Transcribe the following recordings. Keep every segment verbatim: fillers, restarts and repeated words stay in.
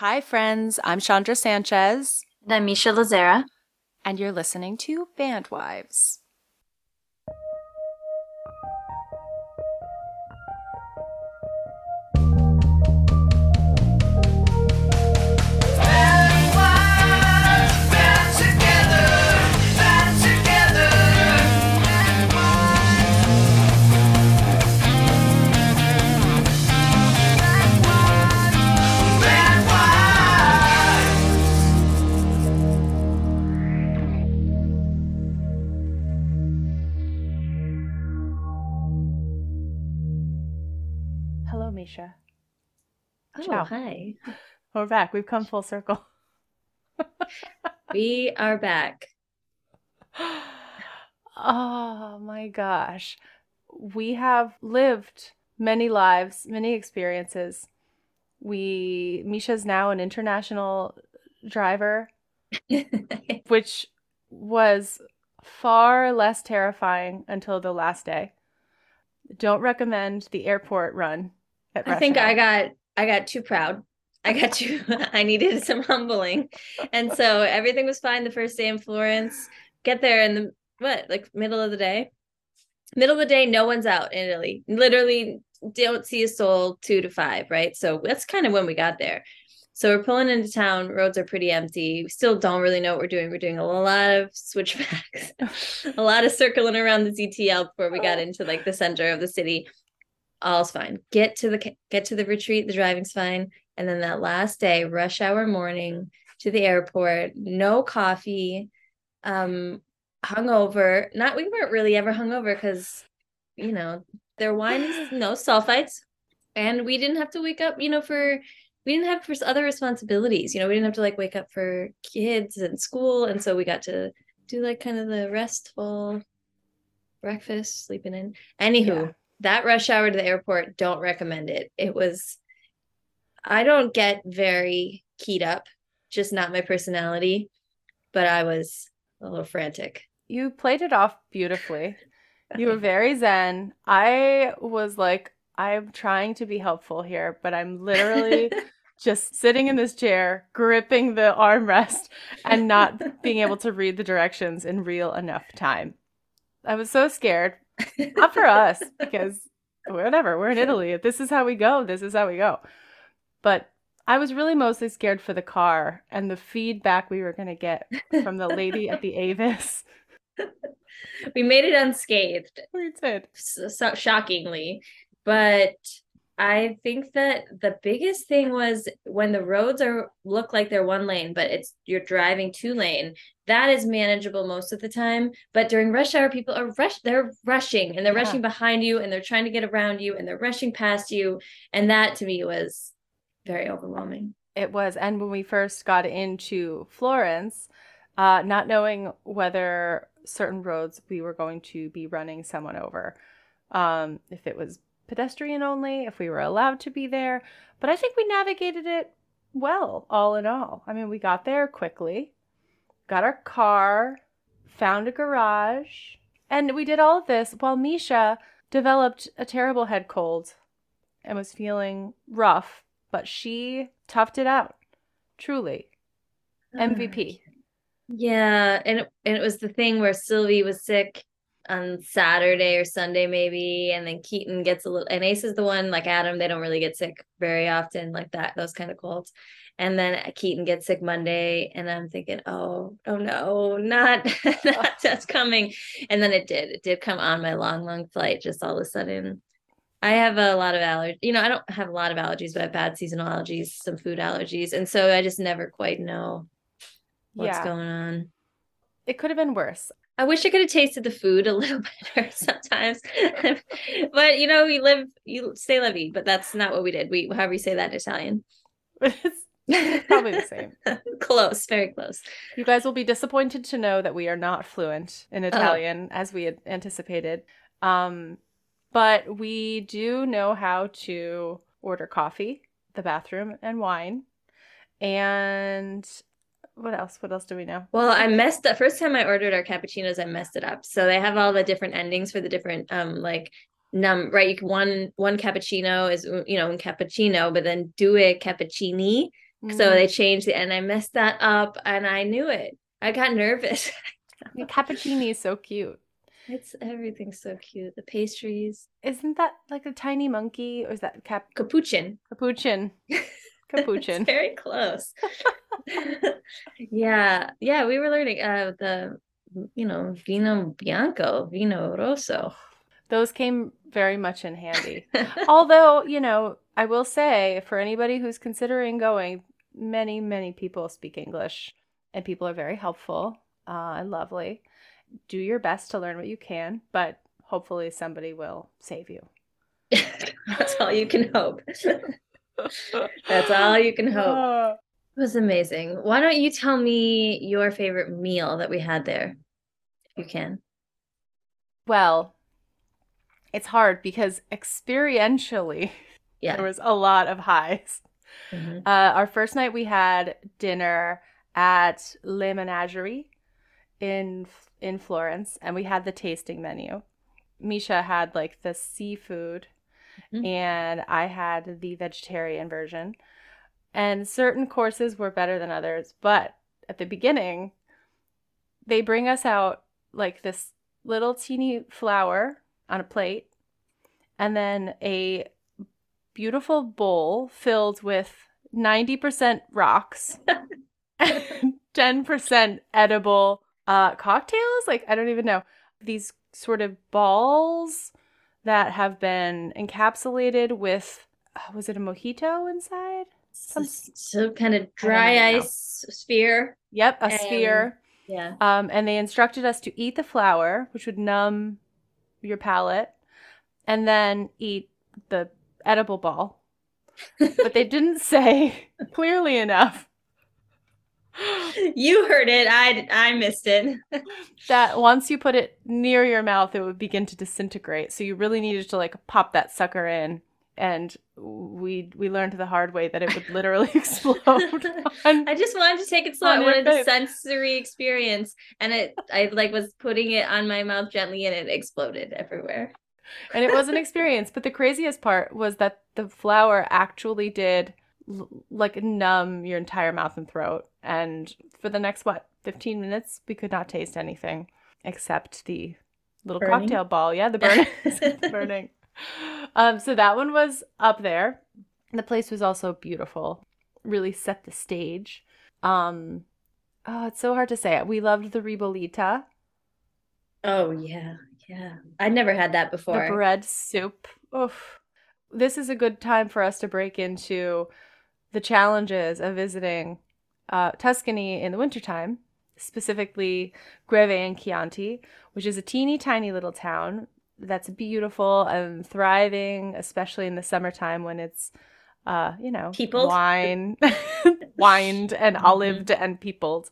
Hi, friends. I'm Chandra Sanchez. And I'm Misha Lazera. And you're listening to Band Wives. Misha. Oh, ciao. Hi. We're back. We've come full circle. We are back. Oh, my gosh. We have lived many lives, many experiences. We, Misha's now an international driver, which was far less terrifying until the last day. Don't recommend the airport run. I think I got I got too proud. I got too I needed some humbling. And so everything was fine the first day in Florence. Get there in the what, like middle of the day? Middle of the day, no one's out in Italy. Literally don't see a soul two to five, right? So that's kind of when we got there. So we're pulling into town, roads are pretty empty. We still don't really know what we're doing. We're doing a lot of switchbacks, a lot of circling around the Z T L before we got into like the center of the city. All's fine. Get to the get to the retreat. The driving's fine. And then that last day, rush hour morning to the airport. No coffee. Um, hungover. Not we weren't really ever hungover because, you know, their wine is no sulfites, and we didn't have to wake up. You know, for we didn't have for other responsibilities. You know, we didn't have to like wake up for kids and school, and so we got to do like kind of the restful breakfast, sleeping in. Anywho. Yeah. That rush hour to the airport, don't recommend it. It was, I don't get very keyed up, just not my personality, but I was a little frantic. You played it off beautifully. You were very zen. I was like, I'm trying to be helpful here, but I'm literally just sitting in this chair, gripping the armrest and not being able to read the directions in real enough time. I was so scared. Not for us, because whatever, we're in Italy. If this is how we go, this is how we go. But I was really mostly scared for the car and the feedback we were going to get from the lady at the Avis. We made it unscathed. We did. So, so, shockingly. But I think that the biggest thing was when the roads are look like they're one lane, but it's you're driving two lane. That is manageable most of the time. But during rush hour, people are rush. They're rushing and they're yeah. rushing behind you and they're trying to get around you and they're rushing past you. And that to me was very overwhelming. It was. And when we first got into Florence, uh, not knowing whether certain roads we were going to be running someone over, um, if it was pedestrian only, if we were allowed to be there. But I think we navigated it well, all in all. I mean, we got there quickly, got our car, found a garage, and we did all of this while Misha developed a terrible head cold and was feeling rough, but she toughed it out. Truly. M V P. Yeah, and it, and it was the thing where Sylvie was sick on Saturday or Sunday maybe, and then Keaton gets a little, and Ace is the one like Adam, they don't really get sick very often like that, those kind of colds. And then Keaton gets sick Monday, and I'm thinking, oh oh no, not not that's coming. And then it did it did come on my long long flight. Just all of a sudden I have a lot of allergies. You know, I don't have a lot of allergies, but I have bad seasonal allergies, some food allergies, and so I just never quite know what's yeah. going on. It could have been worse. I wish I could have tasted the food a little better sometimes, but you know, you live, you stay levy, but that's not what we did. We, however you say that in Italian. It's probably the same. Close, very close. You guys will be disappointed to know that we are not fluent in Italian oh. as we had anticipated. Um, but we do know how to order coffee, the bathroom, and wine. And What else? What else do we know? Well, I messed up. First time I ordered our cappuccinos, I messed it up. So they have all the different endings for the different, um, like, num, right? You can, one, one cappuccino is, you know, un cappuccino, but then due cappuccini Mm. So they changed it, and I messed that up, and I knew it. I got nervous. The cappuccini is so cute. It's everything's so cute. The pastries. Isn't that like a tiny monkey, or is that cap- capuchin? Capuchin. Capuchin. Very close. yeah, yeah. We were learning uh, the, you know, vino bianco, vino rosso. Those came very much in handy. Although, you know, I will say for anybody who's considering going, many, many people speak English, and people are very helpful uh, and lovely. Do your best to learn what you can, but hopefully somebody will save you. That's all you can hope. That's all you can hope. It was amazing. Why don't you tell me your favorite meal that we had there, if you can? Well, it's hard because experientially, yeah. There was a lot of highs. Mm-hmm. Uh, our first night we had dinner at Le Menagerie in in Florence, and we had the tasting menu. Misha had like the seafood, mm-hmm. and I had the vegetarian version. And certain courses were better than others, but at the beginning, they bring us out like this little teeny flower on a plate, and then a beautiful bowl filled with ninety percent rocks, and ten percent edible uh, cocktails. Like, I don't even know. These sort of balls that have been encapsulated with, was it a mojito inside? Some, some kind of dry ice sphere. Yep, a and, sphere. Yeah. Um, and they instructed us to eat the flour, which would numb your palate, and then eat the edible ball. But they didn't say clearly enough. You heard it. I, I missed it. That once you put it near your mouth, it would begin to disintegrate. So you really needed to like pop that sucker in. And we we learned the hard way that it would literally explode. On, I just wanted to take it slow. I wanted the sensory experience. And it, I like was putting it on my mouth gently, and it exploded everywhere. And it was an experience. But the craziest part was that the flour actually did like numb your entire mouth and throat. And for the next, what, fifteen minutes, we could not taste anything except the little burning cocktail ball. Yeah, the burning. the burning. Um, so that one was up there. The place was also beautiful. Really set the stage. Um, oh, it's so hard to say. We loved the ribollita. Oh, yeah. Yeah. I'd never had that before. The bread soup. Oof. This is a good time for us to break into the challenges of visiting uh, Tuscany in the wintertime, specifically Greve in Chianti, which is a teeny tiny little town that's beautiful and thriving, especially in the summertime when it's, uh, you know, peopled. wine, wined and olived mm-hmm. and peopled.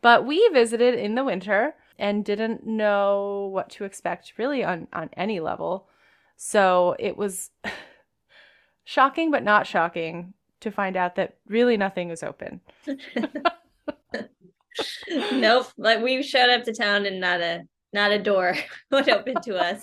But we visited in the winter and didn't know what to expect really on, on any level. So it was shocking, but not shocking to find out that really nothing was open. Nope. Like we showed up to town and not a, Not a door would open to us.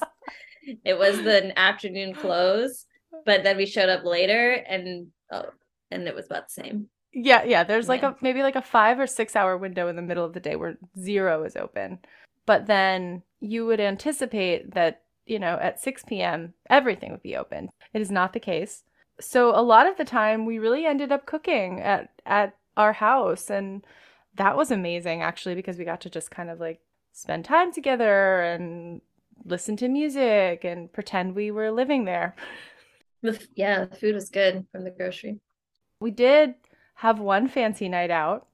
It was the afternoon close, but then we showed up later, and oh, and it was about the same. Yeah, yeah. There's yeah. like a maybe like a five or six hour window in the middle of the day where zero is open. But then you would anticipate that, you know, at six p.m. everything would be open. It is not the case. So a lot of the time we really ended up cooking at, at our house. And that was amazing, actually, because we got to just kind of like spend time together and listen to music and pretend we were living there. Yeah, the food was good from the grocery. We did have one fancy night out,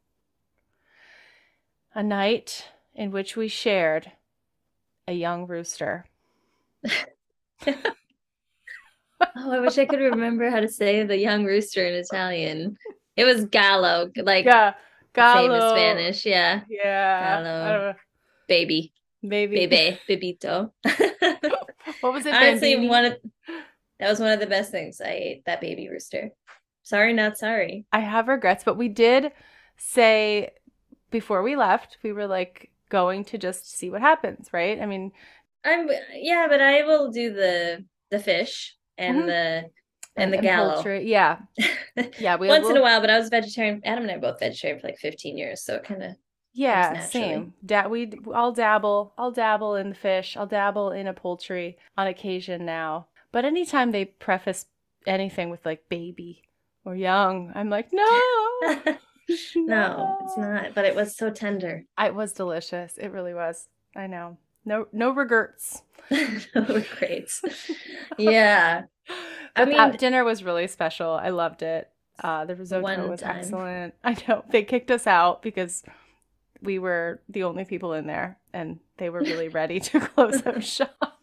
a night in which we shared a young rooster. Oh, I wish I could remember how to say the young rooster in Italian. It was gallo, like yeah, gallo. Same as Spanish. Yeah, yeah. Gallo. I don't know. Baby, baby, baby, bibito. What was it? Honestly, baby? one of that was one of the best things I ate. That baby rooster. Sorry, not sorry. I have regrets, but we did say before we left, we were like going to just see what happens, right? I mean, I'm yeah, but I will do the the fish and mm-hmm. the and the and gallo. Poultry. Yeah. Yeah. We, Once we'll... in a while, but I was vegetarian. Adam and I both vegetarian for like fifteen years. So it kind of. Yeah, same. Da- we I'll dabble. I'll dabble in the fish. I'll dabble in a poultry on occasion now. But anytime they preface anything with like baby or young, I'm like, no. no, no, it's not. But it was so tender. It was delicious. It really was. I know. No, no regrets. No regrets. Yeah. But I mean, that dinner was really special. I loved it. Uh, the risotto was time. excellent. I know. They kicked us out because we were the only people in there, and they were really ready to close up shop.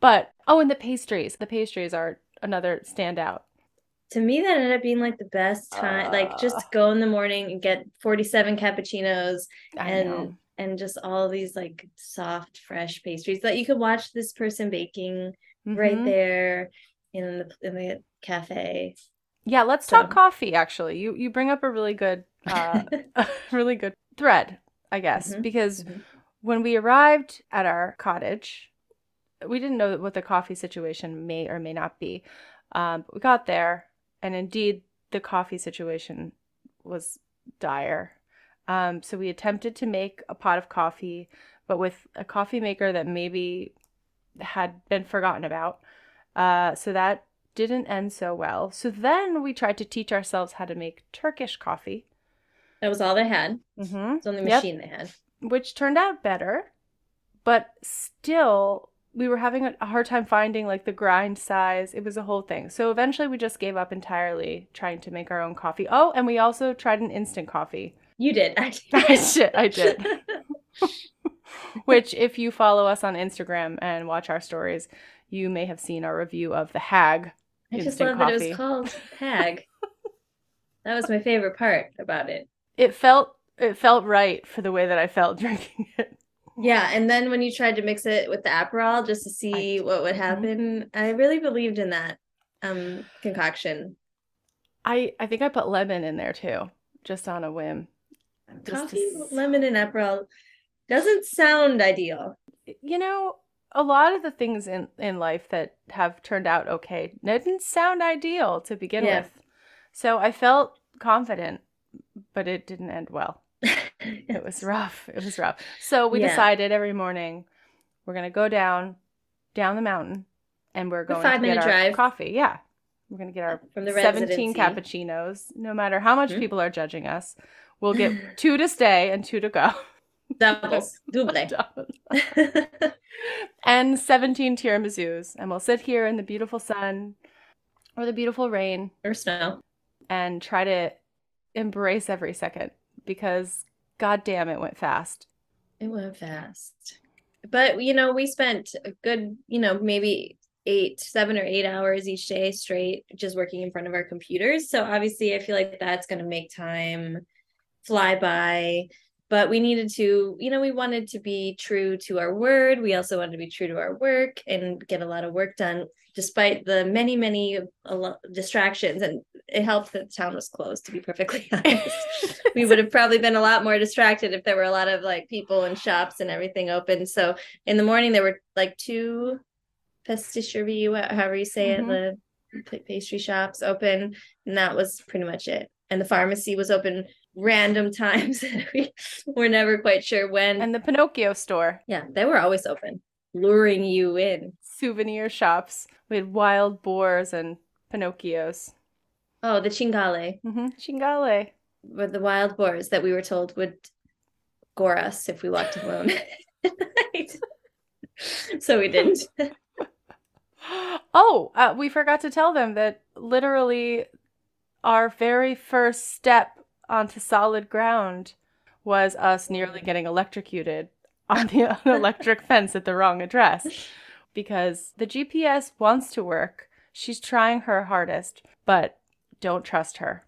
But, oh, and the pastries. The pastries are another standout. To me, that ended up being like the best time. Uh, like, just go in the morning and get forty-seven cappuccinos and and just all these like soft, fresh pastries that you could watch this person baking mm-hmm. right there in the in the cafe. Yeah, let's so. talk coffee. Actually, you you bring up a really good, uh, a really good thread, I guess, mm-hmm. because mm-hmm. when we arrived at our cottage, we didn't know what the coffee situation may or may not be. Um, we got there, and indeed, the coffee situation was dire. Um, so we attempted to make a pot of coffee, but with a coffee maker that maybe had been forgotten about. Uh, so that didn't end so well. So then we tried to teach ourselves how to make Turkish coffee. That was all they had. Mm-hmm. It's the only machine yep. they had. Which turned out better, but still... we were having a hard time finding like the grind size. It was a whole thing. So eventually we just gave up entirely trying to make our own coffee. Oh, and we also tried an instant coffee. You did. I did. I did. I did. Which if you follow us on Instagram and watch our stories, you may have seen our review of the Hag I instant just love coffee. That it was called Hag. That was my favorite part about it. It felt, it felt right for the way that I felt drinking it. Yeah, and then when you tried to mix it with the Aperol just to see what would happen, I really believed in that um, concoction. I, I think I put lemon in there, too, just on a whim. Coffee, to... lemon, and Aperol doesn't sound ideal. You know, a lot of the things in, in life that have turned out okay didn't sound ideal to begin yeah. with. So I felt confident, but it didn't end well. It was rough. It was rough. So we yeah. decided every morning we're going to go down, down the mountain, and we're going to get our drive. coffee. Yeah. We're going to get our From the seventeen residency. cappuccinos. No matter how much mm-hmm. people are judging us, we'll get two to stay and two to go. Doubles. Double. And seventeen tiramisus. And we'll sit here in the beautiful sun or the beautiful rain. Or snow. And try to embrace every second. Because God damn, it went fast. It went fast. But, you know, we spent a good, you know, maybe eight, seven or eight hours each day straight just working in front of our computers. So obviously I feel like that's going to make time fly by. But we needed to, you know, we wanted to be true to our word. We also wanted to be true to our work and get a lot of work done, despite the many, many distractions. And it helped that the town was closed, to be perfectly honest. We would have probably been a lot more distracted if there were a lot of like people and shops and everything open. So in the morning, there were like two pasticcerie, however you say mm-hmm. it, the pastry shops open. And that was pretty much it. And the pharmacy was open random times. we were never quite sure when. And the Pinocchio store. Yeah, they were always open, luring you in. Souvenir shops. We had wild boars and Pinocchios. Oh, the Cinghiale. Mm-hmm. Cinghiale. With the wild boars that we were told would gore us if we walked alone. So we didn't. Oh, uh, we forgot to tell them that literally our very first step onto solid ground was us nearly getting electrocuted on the on electric fence at the wrong address because the G P S wants to work. She's trying her hardest, but don't trust her.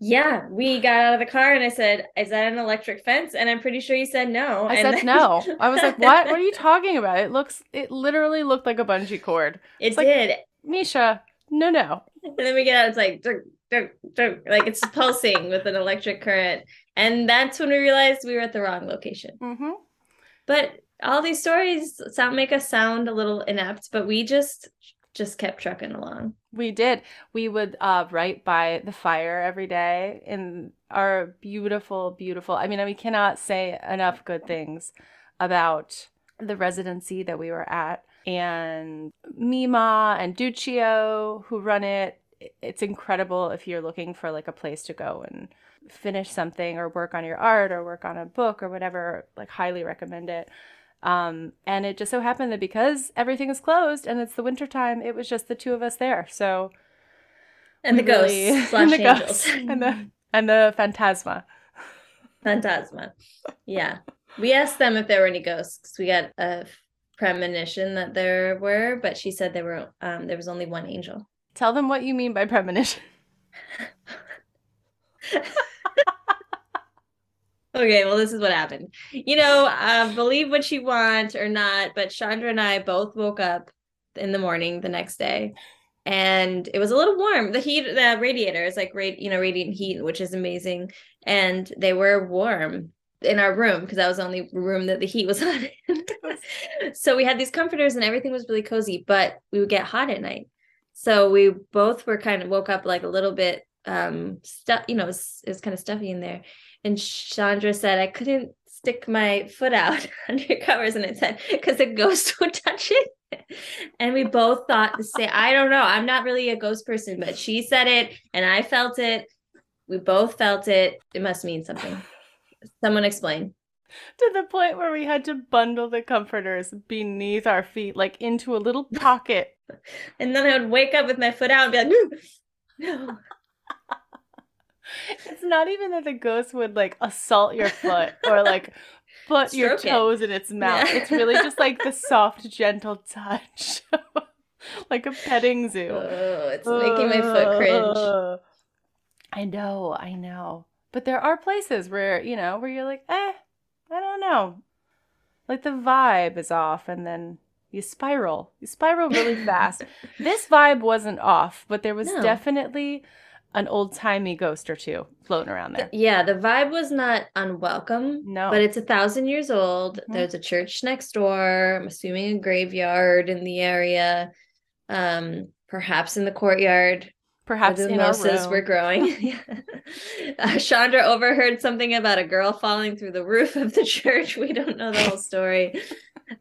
Yeah, we got out of the car and I said, is that an electric fence? And I'm pretty sure you said no. I and said then... no. I was like, what? What are you talking about? It looks, it literally looked like a bungee cord. It it's did. Like, Misha, no, no. And then we get out, it's like, like it's pulsing with an electric current. And that's when we realized we were at the wrong location. Mm-hmm. But all these stories sound make us sound a little inept, but we just just kept trucking along. We did. We would uh, write by the fire every day in our beautiful, beautiful. I mean, we cannot say enough good things about the residency that we were at. And Mima and Duccio, who run it, it's incredible if you're looking for like a place to go and finish something or work on your art or work on a book or whatever. Like, highly recommend it. Um, and it just so happened that because everything is closed and it's the winter time, it was just the two of us there. So, and the really, ghosts, slash and the angels. Ghosts, and the and the phantasma, phantasma. Yeah, we asked them if there were any ghosts, because we got a premonition that there were, but she said there were. Um, there was only one angel. Tell them what you mean by premonition. Okay, well, this is what happened. You know, uh, believe what you want or not, but Chandra and I both woke up in the morning the next day, and it was a little warm. The heat, the radiator is like, radi- you know, radiant heat, which is amazing. And they were warm in our room, because that was the only room that the heat was on. So we had these comforters and everything was really cozy, but we would get hot at night. So we both were kind of woke up like a little bit um, stuff, you know, it was, it was kind of stuffy in there. And Chandra said, I couldn't stick my foot out under your covers. And I said, because a ghost would touch it. And we both thought the same. I don't know. I'm not really a ghost person, but she said it and I felt it. We both felt it. It must mean something. Someone explain. To the point where we had to bundle the comforters beneath our feet, like into a little pocket. And then I would wake up with my foot out and be like, no, no. It's not even that the ghost would like assault your foot or like put Stroke your toes it. in its mouth. Yeah. It's really just like the soft, gentle touch, like a petting zoo. Oh, it's oh. making my foot cringe. I know, I know. But there are places where, you know, where you're like, eh, I don't know. Like the vibe is off, and then you spiral. You spiral really fast. This vibe wasn't off, but there was no. definitely an old-timey ghost or two floating around there. Yeah, the vibe was not unwelcome. No. But it's a thousand years old. Mm-hmm. There's a church next door. I'm assuming a graveyard in the area. Um, perhaps in the courtyard. Perhaps in our room. The mimosas were growing. uh, Chandra overheard something about a girl falling through the roof of the church. We don't know the whole story.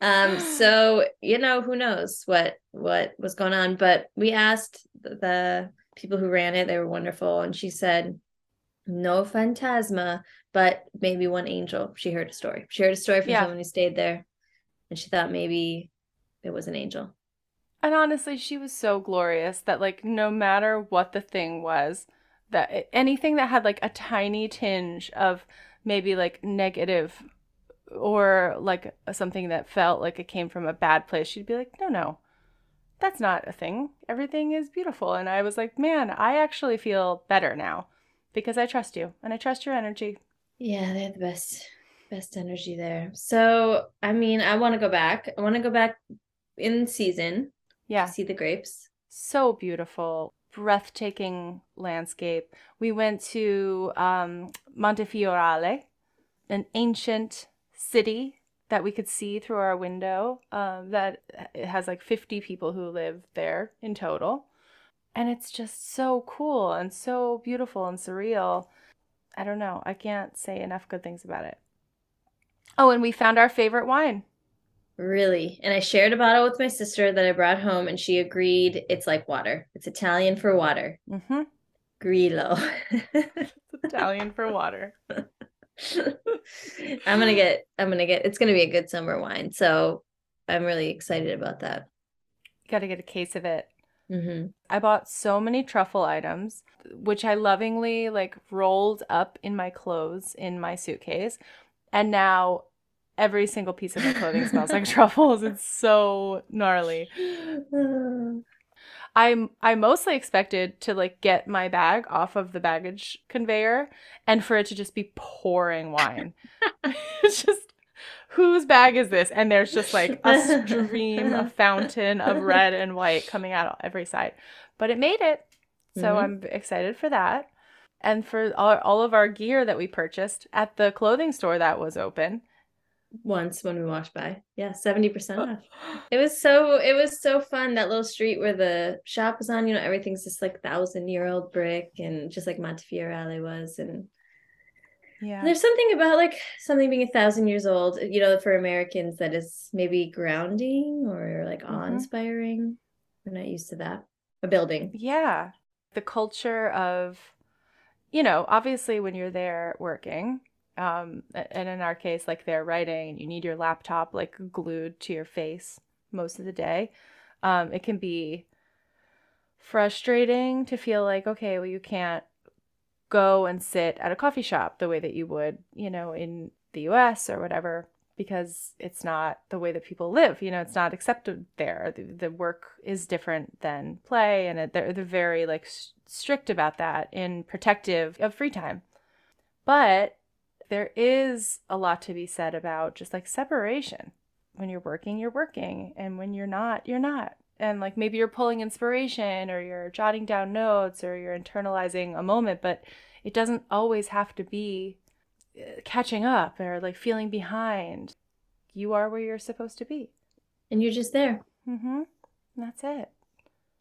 Um, so, you know, who knows what, what was going on. But we asked the people who ran it, they were wonderful. And she said, no phantasma, but maybe one angel. She heard a story. She heard a story from yeah. someone who stayed there. And she thought maybe it was an angel. And honestly, she was so glorious that, like, no matter what the thing was, that it, anything that had like a tiny tinge of maybe like negative or like something that felt like it came from a bad place, she'd be like, no, no. That's not a thing. Everything is beautiful. And I was like, man, I actually feel better now because I trust you and I trust your energy. Yeah, they have the best, best energy there. So, I mean, I want to go back. I want to go back in season. Yeah. See the grapes. So beautiful. Breathtaking landscape. We went to um, Montefioralle, an ancient city that we could see through our window, um, that it has like fifty people who live there in total. And it's just so cool and so beautiful and surreal. I don't know. I can't say enough good things about it. Oh, and we found our favorite wine. Really? And I shared a bottle with my sister that I brought home, and she agreed it's like water. It's Italian for water. Mm-hmm. Grillo. It's Italian for water. I'm gonna get I'm gonna get it's gonna be a good summer wine, so I'm really excited about that. You gotta get a case of it. Mm-hmm. I bought so many truffle items, which I lovingly like rolled up in my clothes in my suitcase, and now every single piece of my clothing smells like truffles. It's so gnarly. I I mostly expected to like get my bag off of the baggage conveyor and for it to just be pouring wine. It's just, whose bag is this? And there's just like a stream, a fountain of red and white coming out on every side. But it made it. So mm-hmm. I'm excited for that. And for all, all of our gear that we purchased at the clothing store that was open. once when we walked by. Yeah, seventy percent off. It was so it was so fun, that little street where the shop was on. You know, everything's just like thousand year old brick, and just like Montefioralle was. And yeah, there's something about like something being a thousand years old, you know, for Americans, that is maybe grounding or like mm-hmm. awe-inspiring. We're not used to that. A building. Yeah. The culture of, you know, obviously when you're there working, um, and in our case, like they're writing, you need your laptop like glued to your face most of the day. Um, it can be frustrating to feel like, okay, well, you can't go and sit at a coffee shop the way that you would, you know, in the U S or whatever, because it's not the way that people live. You know, it's not accepted there. The, the work is different than play, and it, they're, they're very like s- strict about that and protective of free time. But there is a lot to be said about just like separation. When you're working, you're working, and when you're not, you're not. And like maybe you're pulling inspiration, or you're jotting down notes, or you're internalizing a moment, but it doesn't always have to be catching up or like feeling behind. You are where you're supposed to be. And you're just there. Mm-hmm. That's it.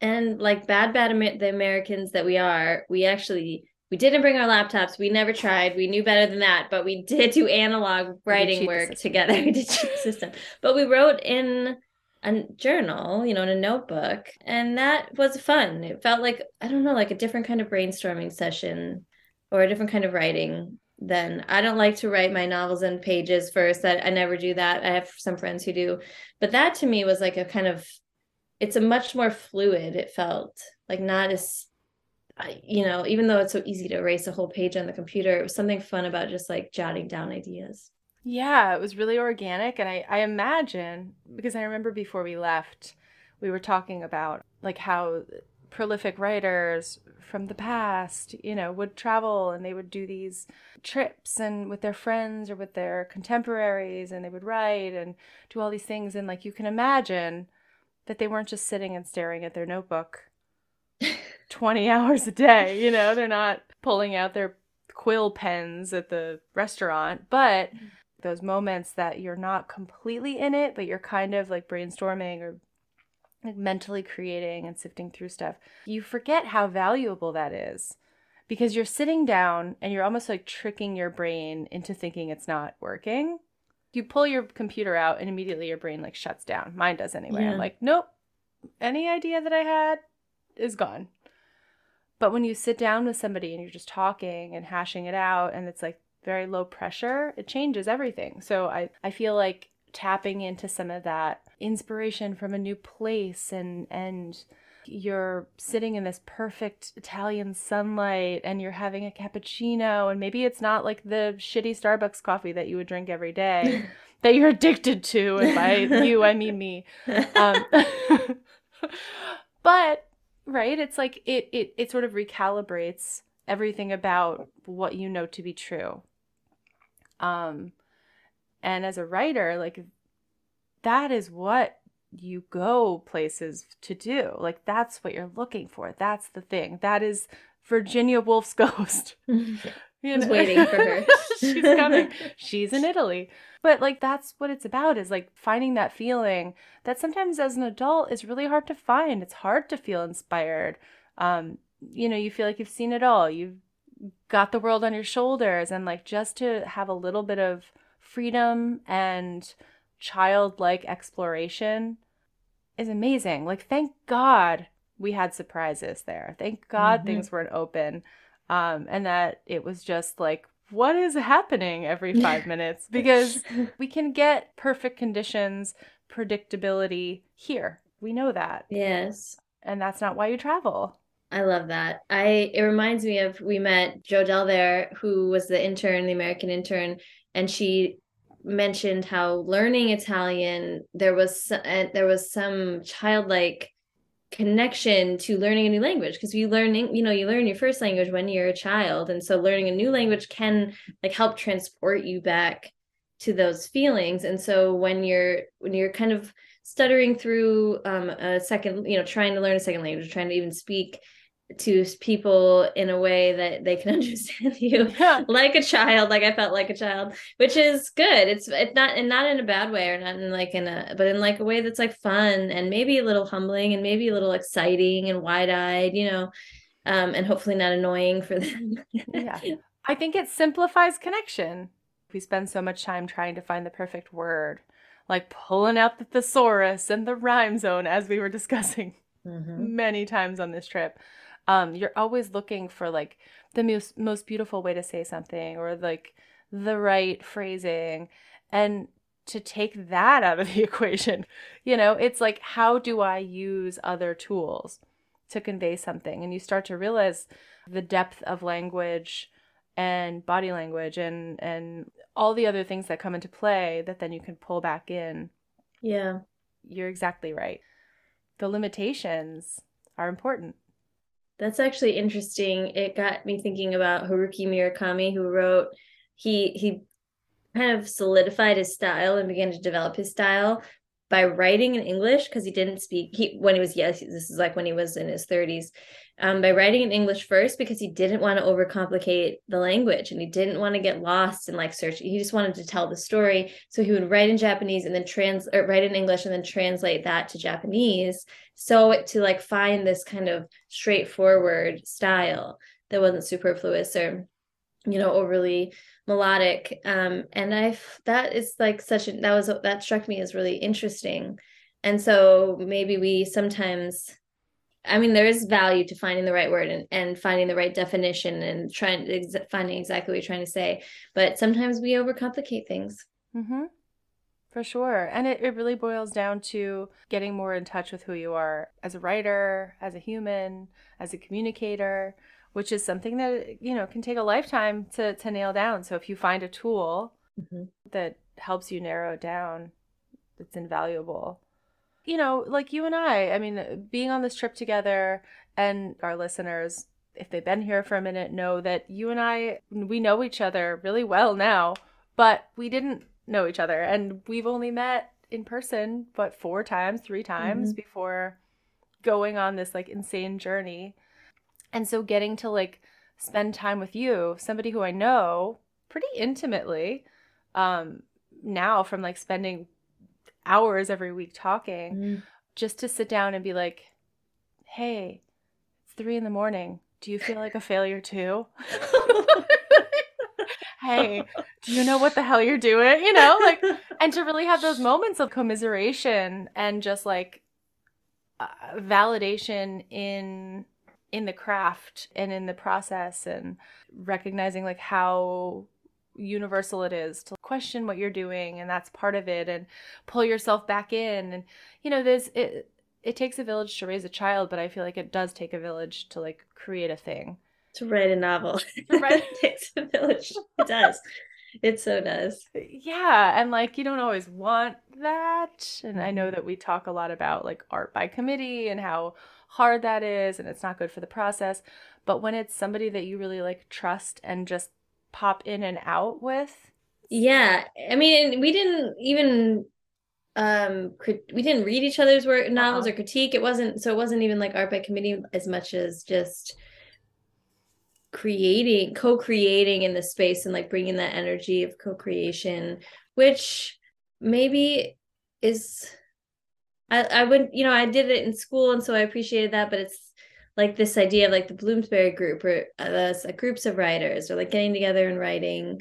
And like bad, bad Amer- the Americans that we are, we actually, we didn't bring our laptops. We never tried. We knew better than that, but we did do analog writing work together. We did cheat the system. But we wrote in a journal, you know, in a notebook. And that was fun. It felt like, I don't know, like a different kind of brainstorming session or a different kind of writing. Then I don't like to write my novels in pages first. I, I never do that. I have some friends who do, but that to me was like a kind of, it's a much more fluid. It felt like not as, you know, even though it's so easy to erase a whole page on the computer, it was something fun about just like jotting down ideas. Yeah, it was really organic. And I, I imagine, because I remember before we left, we were talking about like how prolific writers from the past, you know, would travel, and they would do these trips and with their friends or with their contemporaries, and they would write and do all these things. And like, you can imagine that they weren't just sitting and staring at their notebook twenty hours a day, you know, they're not pulling out their quill pens at the restaurant, but those moments that you're not completely in it, but you're kind of like brainstorming or like mentally creating and sifting through stuff, you forget how valuable that is, because you're sitting down and you're almost like tricking your brain into thinking it's not working. You pull your computer out and immediately your brain like shuts down. Mine does anyway. Yeah. I'm like, nope, any idea that I had is gone. But when you sit down with somebody and you're just talking and hashing it out, and it's like very low pressure, it changes everything. So I, I feel like tapping into some of that inspiration from a new place, and and you're sitting in this perfect Italian sunlight, and you're having a cappuccino, and maybe it's not like the shitty Starbucks coffee that you would drink every day that you're addicted to, and by you I mean me, um, but right, it's like it, it it sort of recalibrates everything about what you know to be true. Um and as a writer, like that is what you go places to do. Like, that's what you're looking for. That's the thing. That is Virginia Woolf's ghost. Yeah. You know? I was waiting for her. She's coming. She's in Italy. But, like, that's what it's about, is, like, finding that feeling that sometimes as an adult is really hard to find. It's hard to feel inspired. Um, you know, you feel like you've seen it all. You've got the world on your shoulders. And, like, just to have a little bit of freedom and childlike exploration is amazing. Like, thank God we had surprises there. Thank God mm-hmm. things weren't open, um, and that it was just like, what is happening every five minutes? Because we can get perfect conditions, predictability here. We know that. Yes. And that's not why you travel. I love that. I it reminds me of, we met Jo Dell there, who was the intern, the American intern, and she mentioned how learning Italian, there was uh, there was some childlike connection to learning a new language, because you learning you know you learn your first language when you're a child, and so learning a new language can like help transport you back to those feelings. And so when you're when you're kind of stuttering through um a second, you know, trying to learn a second language, trying to even speak to people in a way that they can understand you, yeah. like a child, like I felt like a child, which is good. It's it's not, and not in a bad way, or not in like in a, but in like a way that's like fun and maybe a little humbling and maybe a little exciting and wide-eyed, you know, um, and hopefully not annoying for them. Yeah, I think it simplifies connection. We spend so much time trying to find the perfect word, like pulling out the thesaurus and the rhyme zone, as we were discussing mm-hmm. many times on this trip. Um, you're always looking for like the most, most beautiful way to say something, or like the right phrasing, and to take that out of the equation, you know, it's like, how do I use other tools to convey something? And you start to realize the depth of language and body language and, and all the other things that come into play that then you can pull back in. Yeah. You're exactly right. The limitations are important. That's actually interesting. It got me thinking about Haruki Murakami, who wrote, he he kind of solidified his style and began to develop his style by writing in English, because he didn't speak, he when he was, yes, this is like when he was in his thirties, um, by writing in English first, because he didn't want to overcomplicate the language, and he didn't want to get lost in like search. He just wanted to tell the story. So he would write in Japanese and then trans, or write in English and then translate that to Japanese. So to like find this kind of straightforward style that wasn't superfluous or, you know, overly melodic. Um, and I, that is like such a, that was, that struck me as really interesting. And so maybe we sometimes, I mean, there is value to finding the right word and, and finding the right definition and trying, ex- finding exactly what you're trying to say, but sometimes we overcomplicate things. Mm-hmm. For sure. And it, it really boils down to getting more in touch with who you are as a writer, as a human, as a communicator, which is something that, you know, can take a lifetime to, to nail down. So if you find a tool mm-hmm. that helps you narrow it down, it's invaluable. You know, like you and I, I mean, being on this trip together, and our listeners, if they've been here for a minute, know that you and I, we know each other really well now, but we didn't know each other. And we've only met in person, but four times, three times mm-hmm. before going on this like insane journey. And so getting to like spend time with you, somebody who I know pretty intimately um, now from like spending hours every week talking, mm. just to sit down and be like, hey, it's three in the morning. Do you feel like a failure too? Hey, do you know what the hell you're doing? You know, like, and to really have those moments of commiseration and just like uh, validation in in the craft and in the process, and recognizing like how universal it is to question what you're doing, and that's part of it, and pull yourself back in. And you know, there's it it takes a village to raise a child, but I feel like it does take a village to like create a thing, to write a novel. Right? It takes a village. It does. It so does. Yeah. And like, you don't always want that. And I know that we talk a lot about like art by committee and how hard that is, and it's not good for the process. But when it's somebody that you really like trust and just pop in and out with. Yeah. I mean, we didn't even, um, crit- we didn't read each other's work, novels uh-huh. or critique. It wasn't, so it wasn't even like art by committee as much as just creating, co-creating in the space, and like bringing that energy of co-creation, which maybe is, I, I wouldn't, you know, I did it in school, and so I appreciated that, but it's like this idea of like the Bloomsbury group, or uh, like groups of writers, or like getting together and writing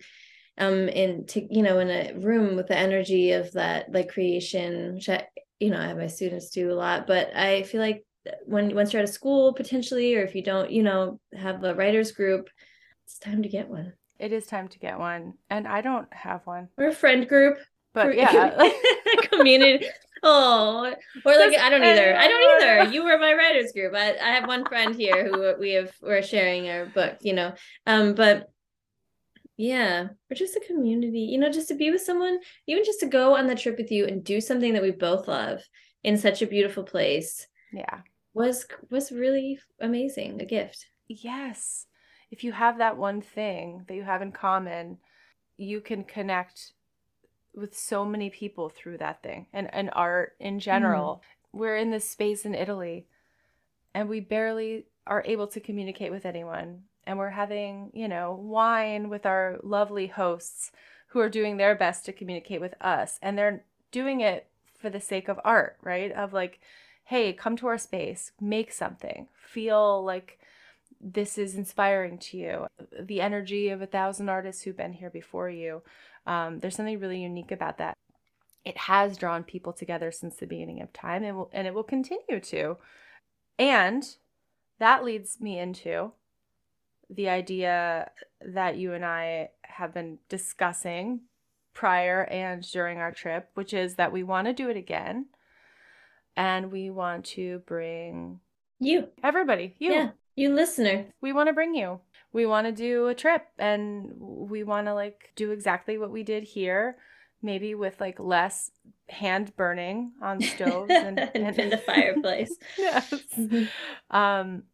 um, in, to, you know, in a room with the energy of that, like creation, which I, you know, I have my students do a lot, but I feel like when, once you're out of school potentially, or if you don't, you know, have a writer's group, it's time to get one. It is time to get one. And I don't have one. Or a friend group. But yeah, community. Oh, or like, I don't either. I don't either. You were my writer's group. I, I have one friend here who we have, we're sharing our book, you know, um, but yeah, or just a community, you know, just to be with someone, even just to go on the trip with you and do something that we both love in such a beautiful place. Yeah. Was, was really amazing. A gift. Yes. If you have that one thing that you have in common, you can connect with so many people through that thing, and, and art in general. Mm. We're in this space in Italy, and we barely are able to communicate with anyone. And we're having, you know, wine with our lovely hosts who are doing their best to communicate with us. And they're doing it for the sake of art, right? Of like, hey, come to our space, make something, feel like this is inspiring to you. The energy of a thousand artists who've been here before you. Um, there's something really unique about that. It has drawn people together since the beginning of time, and will, and it will continue to. And that leads me into the idea that you and I have been discussing prior and during our trip, which is that we want to do it again. And we want to bring you, everybody, you, yeah, you listener. We want to bring you. We want to do a trip, and we want to like do exactly what we did here, maybe with like less hand burning on stoves and, and in the fireplace. Yes. Mm-hmm. Um,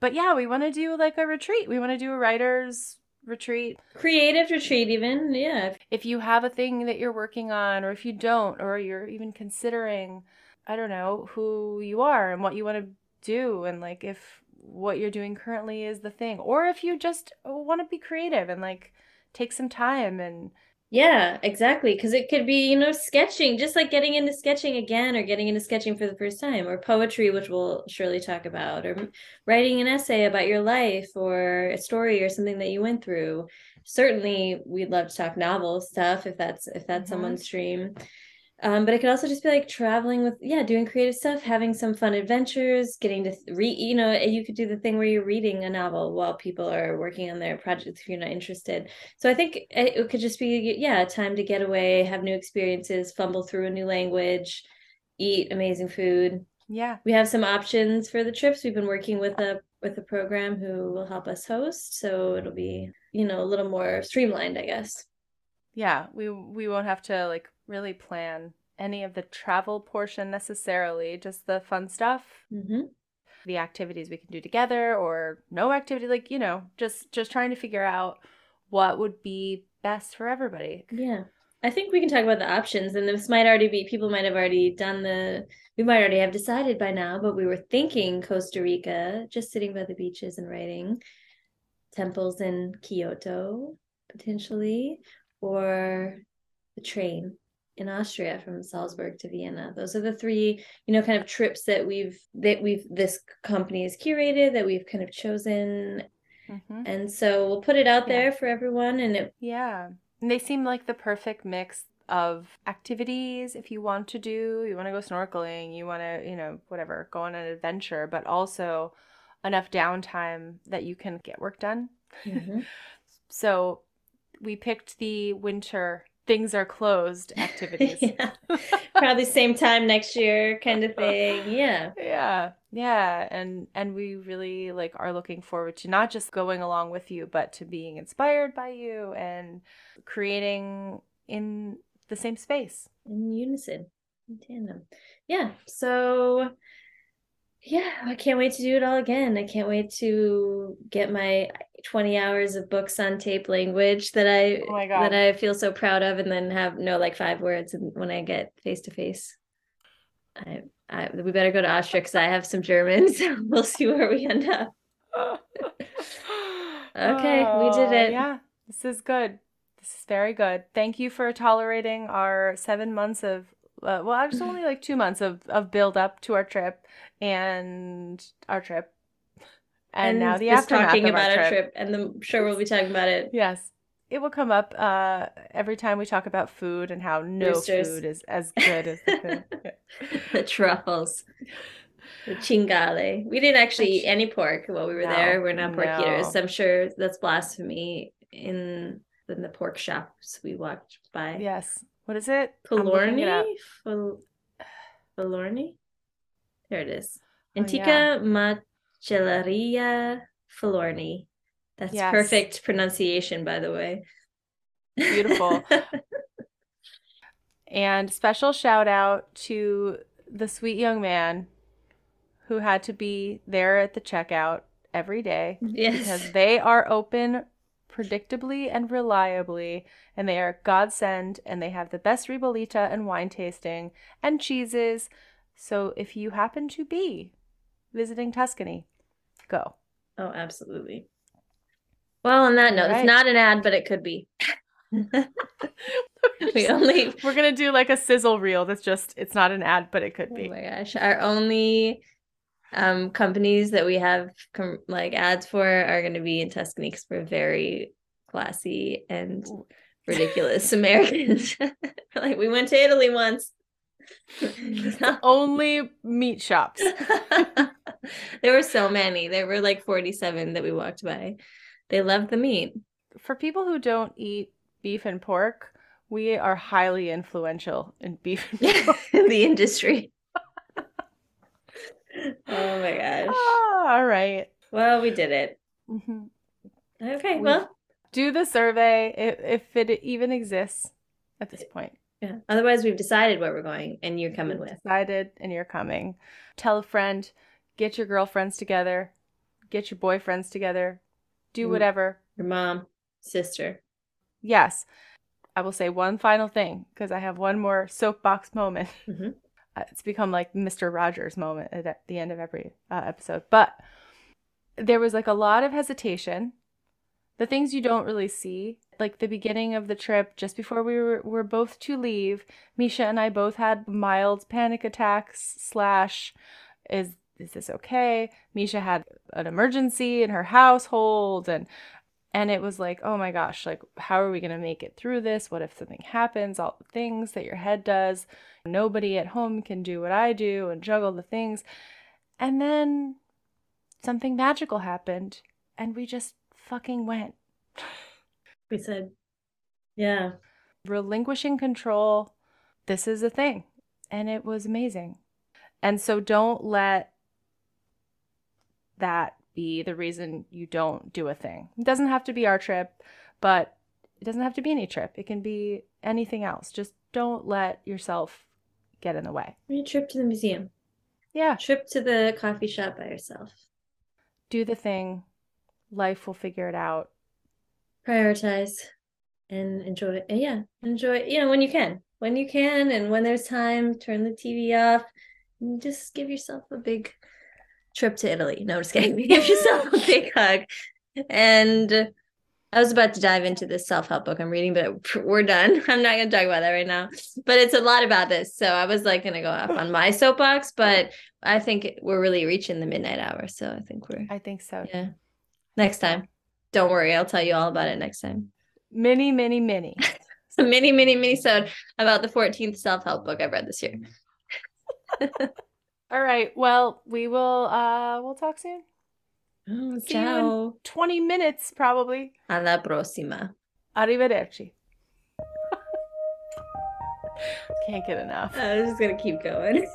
but yeah, we want to do like a retreat. We want to do a writer's retreat, creative retreat, even. Yeah. If you have a thing that you're working on, or if you don't, or you're even considering, I don't know, who you are and what you want to do, and like if what you're doing currently is the thing, or if you just want to be creative and like take some time and yeah, exactly, because it could be, you know, sketching, just like getting into sketching again, or getting into sketching for the first time, or poetry, which we'll surely talk about, or writing an essay about your life or a story or something that you went through. Certainly we'd love to talk novel stuff if that's if that's mm-hmm. someone's dream. Um, but it could also just be like traveling with, yeah, doing creative stuff, having some fun adventures, getting to th- read, you know, you could do the thing where you're reading a novel while people are working on their projects if you're not interested. So I think it could just be, yeah, time to get away, have new experiences, fumble through a new language, eat amazing food. Yeah. We have some options for the trips. We've been working with a with a program who will help us host. So it'll be, you know, a little more streamlined, I guess. Yeah, we we won't have to like really plan any of the travel portion necessarily, just the fun stuff, mm-hmm. the activities we can do together or no activity, like, you know, just, just trying to figure out what would be best for everybody. Yeah. I think we can talk about the options, and this might already be, people might have already done the, we might already have decided by now, but we were thinking Costa Rica, just sitting by the beaches and writing, temples in Kyoto, potentially, or the train in Austria from Salzburg to Vienna. Those are the three, you know, kind of trips that we've, that we've, this company has curated, that we've kind of chosen. Mm-hmm. And so we'll put it out yeah. there for everyone. And it, yeah. And they seem like the perfect mix of activities. If you want to do, you want to go snorkeling, you want to, you know, whatever, go on an adventure, but also enough downtime that you can get work done. Mm-hmm. So we picked the winter things are closed activities. Yeah. Probably same time next year kind of thing. Yeah. Yeah. Yeah. And and we really like are looking forward to not just going along with you, but to being inspired by you and creating in the same space. In unison. In tandem. Yeah. So yeah, I can't wait to do it all again. I can't wait to get my twenty hours of books on tape language that I oh my God. that I feel so proud of, and then have no like five words. And when I get face to face, I I we better go to Austria because I have some German. So we'll see where we end up. Okay, oh, we did it. Yeah, this is good. This is very good. Thank you for tolerating our seven months of. Uh, well, actually only like two months of, of build up to our trip and our trip. And, and now the aftermath talking of about our, our trip. trip. And I'm sure we'll be talking about it. Yes. It will come up uh, every time we talk about food and how no Roosters. food is as good as the food. The truffles. The Cinghiale. We didn't actually eat any pork while we were no, there. We're not pork no. eaters. So I'm sure that's blasphemy in, in the pork shops we walked by. Yes. What is it? Falorni? Falorni? There it is. Antica oh, yeah. Macelleria Falorni. That's yes. perfect pronunciation, by the way. Beautiful. And special shout out to the sweet young man who had to be there at the checkout every day. Yes. Because they are open predictably and reliably, and they are godsend, and they have the best ribollita and wine tasting and cheeses. So if you happen to be visiting Tuscany, go. Oh, absolutely. Well, on that note, right. It's not an ad, but it could be. we're, just, we only... we're gonna do like a sizzle reel. That's just, it's not an ad, but it could be. Oh my gosh, our only um companies that we have com- like ads for are gonna be in Tuscany because we're very classy and ridiculous Americans. Like we went to Italy once. Only meat shops. There were so many. There were like forty-seven that we walked by. They love the meat. For people who don't eat beef and pork, we are highly influential in beef and pork. In the industry. Oh my gosh. Oh, all right. Well, we did it. Mm-hmm. Okay, We've, well. Do the survey if, if it even exists at this point. Yeah. Otherwise, we've decided where we're going and you're coming with. Decided and you're coming. Tell a friend. Get your girlfriends together. Get your boyfriends together. Do whatever. Your mom. Sister. Yes. I will say one final thing because I have one more soapbox moment. Mm-hmm. Uh, it's become like Mister Rogers' moment at the end of every uh, episode. But there was like a lot of hesitation. The things you don't really see, like the beginning of the trip, just before we were, were both to leave, Misha and I both had mild panic attacks slash is is this okay? Misha had an emergency in her household, and and it was like, oh my gosh, like how are we going to make it through this? What if something happens? All the things that your head does. Nobody at home can do what I do and juggle the things. And then something magical happened and we just fucking went. We said, yeah. Relinquishing control, this is a thing. And it was amazing. And so don't let that be the reason you don't do a thing. It doesn't have to be our trip, but it doesn't have to be any trip. It can be anything else. Just don't let yourself get in the way. A trip to the museum. Yeah. A trip to the coffee shop by yourself. Do the thing. Life will figure it out. Prioritize and enjoy. Yeah, enjoy, you know, when you can. When you can and when there's time, turn the T V off and just give yourself a big trip to Italy. No, I'm just kidding. Give yourself a big hug. And I was about to dive into this self-help book I'm reading, but we're done. I'm not going to talk about that right now. But it's a lot about this. So I was like going to go off on my soapbox, but I think we're really reaching the midnight hour. So I think we're. I think so. Yeah. Next time. Don't worry. I'll tell you all about it next time. Mini, mini, mini. A mini, mini, mini-sode about the fourteenth self-help book I've read this year. All right. Well, we will uh, we'll talk soon. Oh, see ciao. You in twenty minutes, probably. Alla prossima. Arrivederci. Can't get enough. I'm just going to keep going.